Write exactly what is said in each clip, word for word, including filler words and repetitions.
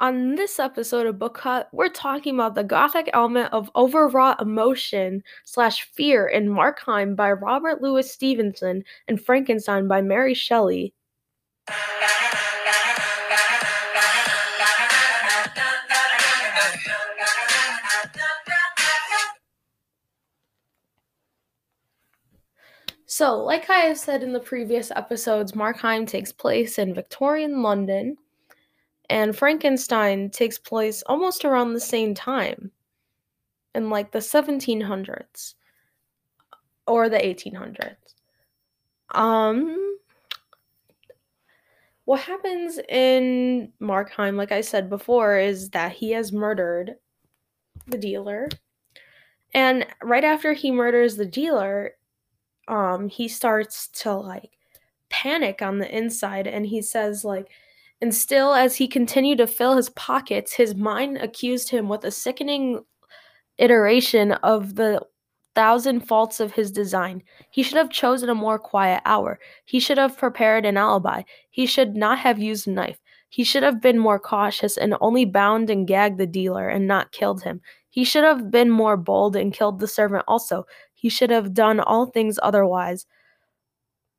On this episode of Book Hut, we're talking about the Gothic element of overwrought emotion slash fear in Markheim by Robert Louis Stevenson and Frankenstein by Mary Shelley. So, like I have said in the previous episodes, Markheim takes place in Victorian London, and Frankenstein takes place almost around the same time, in like the seventeen hundreds, or the eighteen hundreds. Um, what happens in Markheim, like I said before, is that he has murdered the dealer, and right after he murders the dealer, um, he starts to, like, panic on the inside, and he says, like, and still, as he continued to fill his pockets, his mind accused him with a sickening iteration of the thousand faults of his design. He should have chosen a more quiet hour. He should have prepared an alibi. He should not have used a knife. He should have been more cautious and only bound and gagged the dealer and not killed him. He should have been more bold and killed the servant also. He should have done all things otherwise.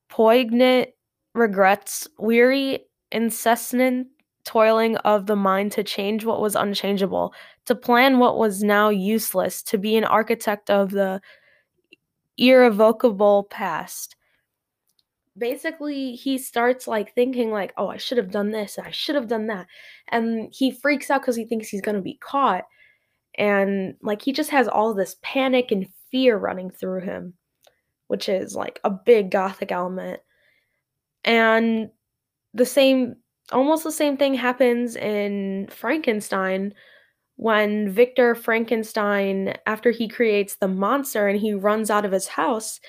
Poignant regrets, weary incessant toiling of the mind to change what was unchangeable, to plan what was now useless, to be an architect of the irrevocable past. Basically, he starts like thinking like, oh, I should have done this, and I should have done that. And he freaks out because he thinks he's going to be caught. And like he just has all this panic and fear running through him, which is like a big Gothic element. And The same, almost the same thing happens in Frankenstein when Victor Frankenstein, after he creates the monster and he runs out of his house,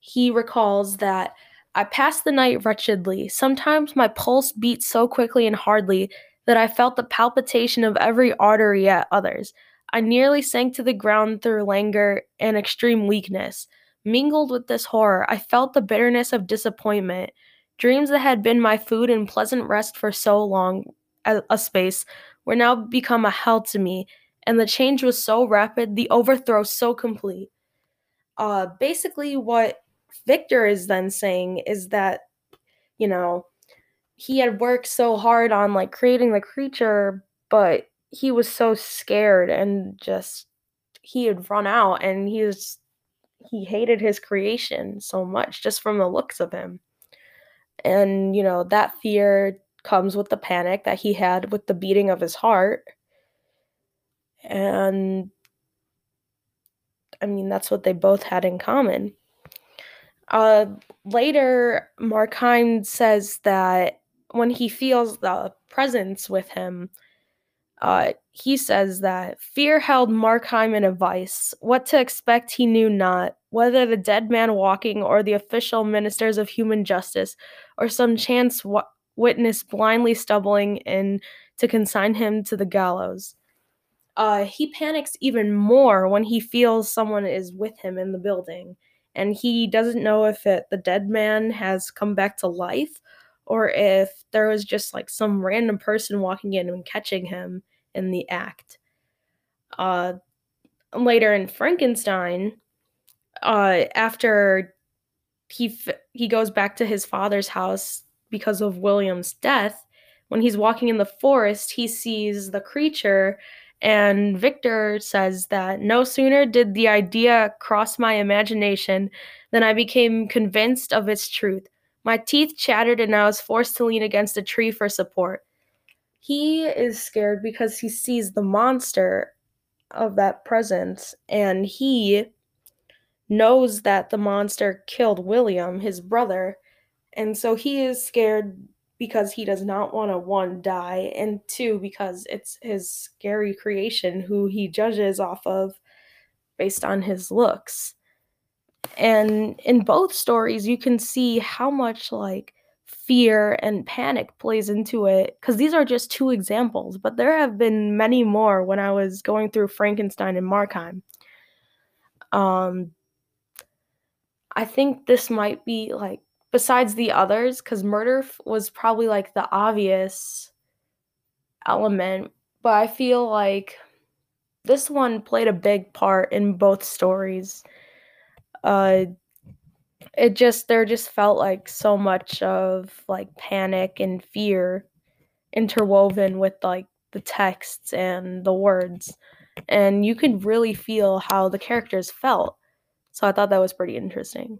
he recalls that I passed the night wretchedly. Sometimes my pulse beat so quickly and hardly that I felt the palpitation of every artery at others. I nearly sank to the ground through languor and extreme weakness. Mingled with this horror, I felt the bitterness of disappointment. Dreams that had been my food and pleasant rest for so long a, a space were now become a hell to me, and the change was so rapid, the overthrow so complete. Uh, basically, what Victor is then saying is that, you know, he had worked so hard on, like, creating the creature, but he was so scared and just, he had run out, and he was, he hated his creation so much just from the looks of him. And, you know, that fear comes with the panic that he had with the beating of his heart. And, I mean, that's what they both had in common. Uh, later, Markheim says that when he feels the presence with him, uh, he says that fear held Markheim in a vice. What to expect he knew not. Whether the dead man walking or the official ministers of human justice or some chance w- witness blindly stumbling in to consign him to the gallows. Uh, he panics even more when he feels someone is with him in the building, and he doesn't know if it, the dead man has come back to life or if there was just like some random person walking in and catching him in the act. Uh, later in Frankenstein, Uh, after he f- he goes back to his father's house because of William's death, when he's walking in the forest, he sees the creature, and Victor says that no sooner did the idea cross my imagination than I became convinced of its truth. My teeth chattered, and I was forced to lean against a tree for support. He is scared because he sees the monster of that presence, and he knows that the monster killed William, his brother, and so he is scared because he does not want to, one, die, and two, because it's his scary creation who he judges off of based on his looks. And in both stories, you can see how much, like, fear and panic plays into it, because these are just two examples, but there have been many more when I was going through Frankenstein and Markheim. Um... I think this might be, like, besides the others, because murder was probably, like, the obvious element, but I feel like this one played a big part in both stories. Uh, it just, there just felt like so much of like panic and fear interwoven with like the texts and the words, and you could really feel how the characters felt. So I thought that was pretty interesting.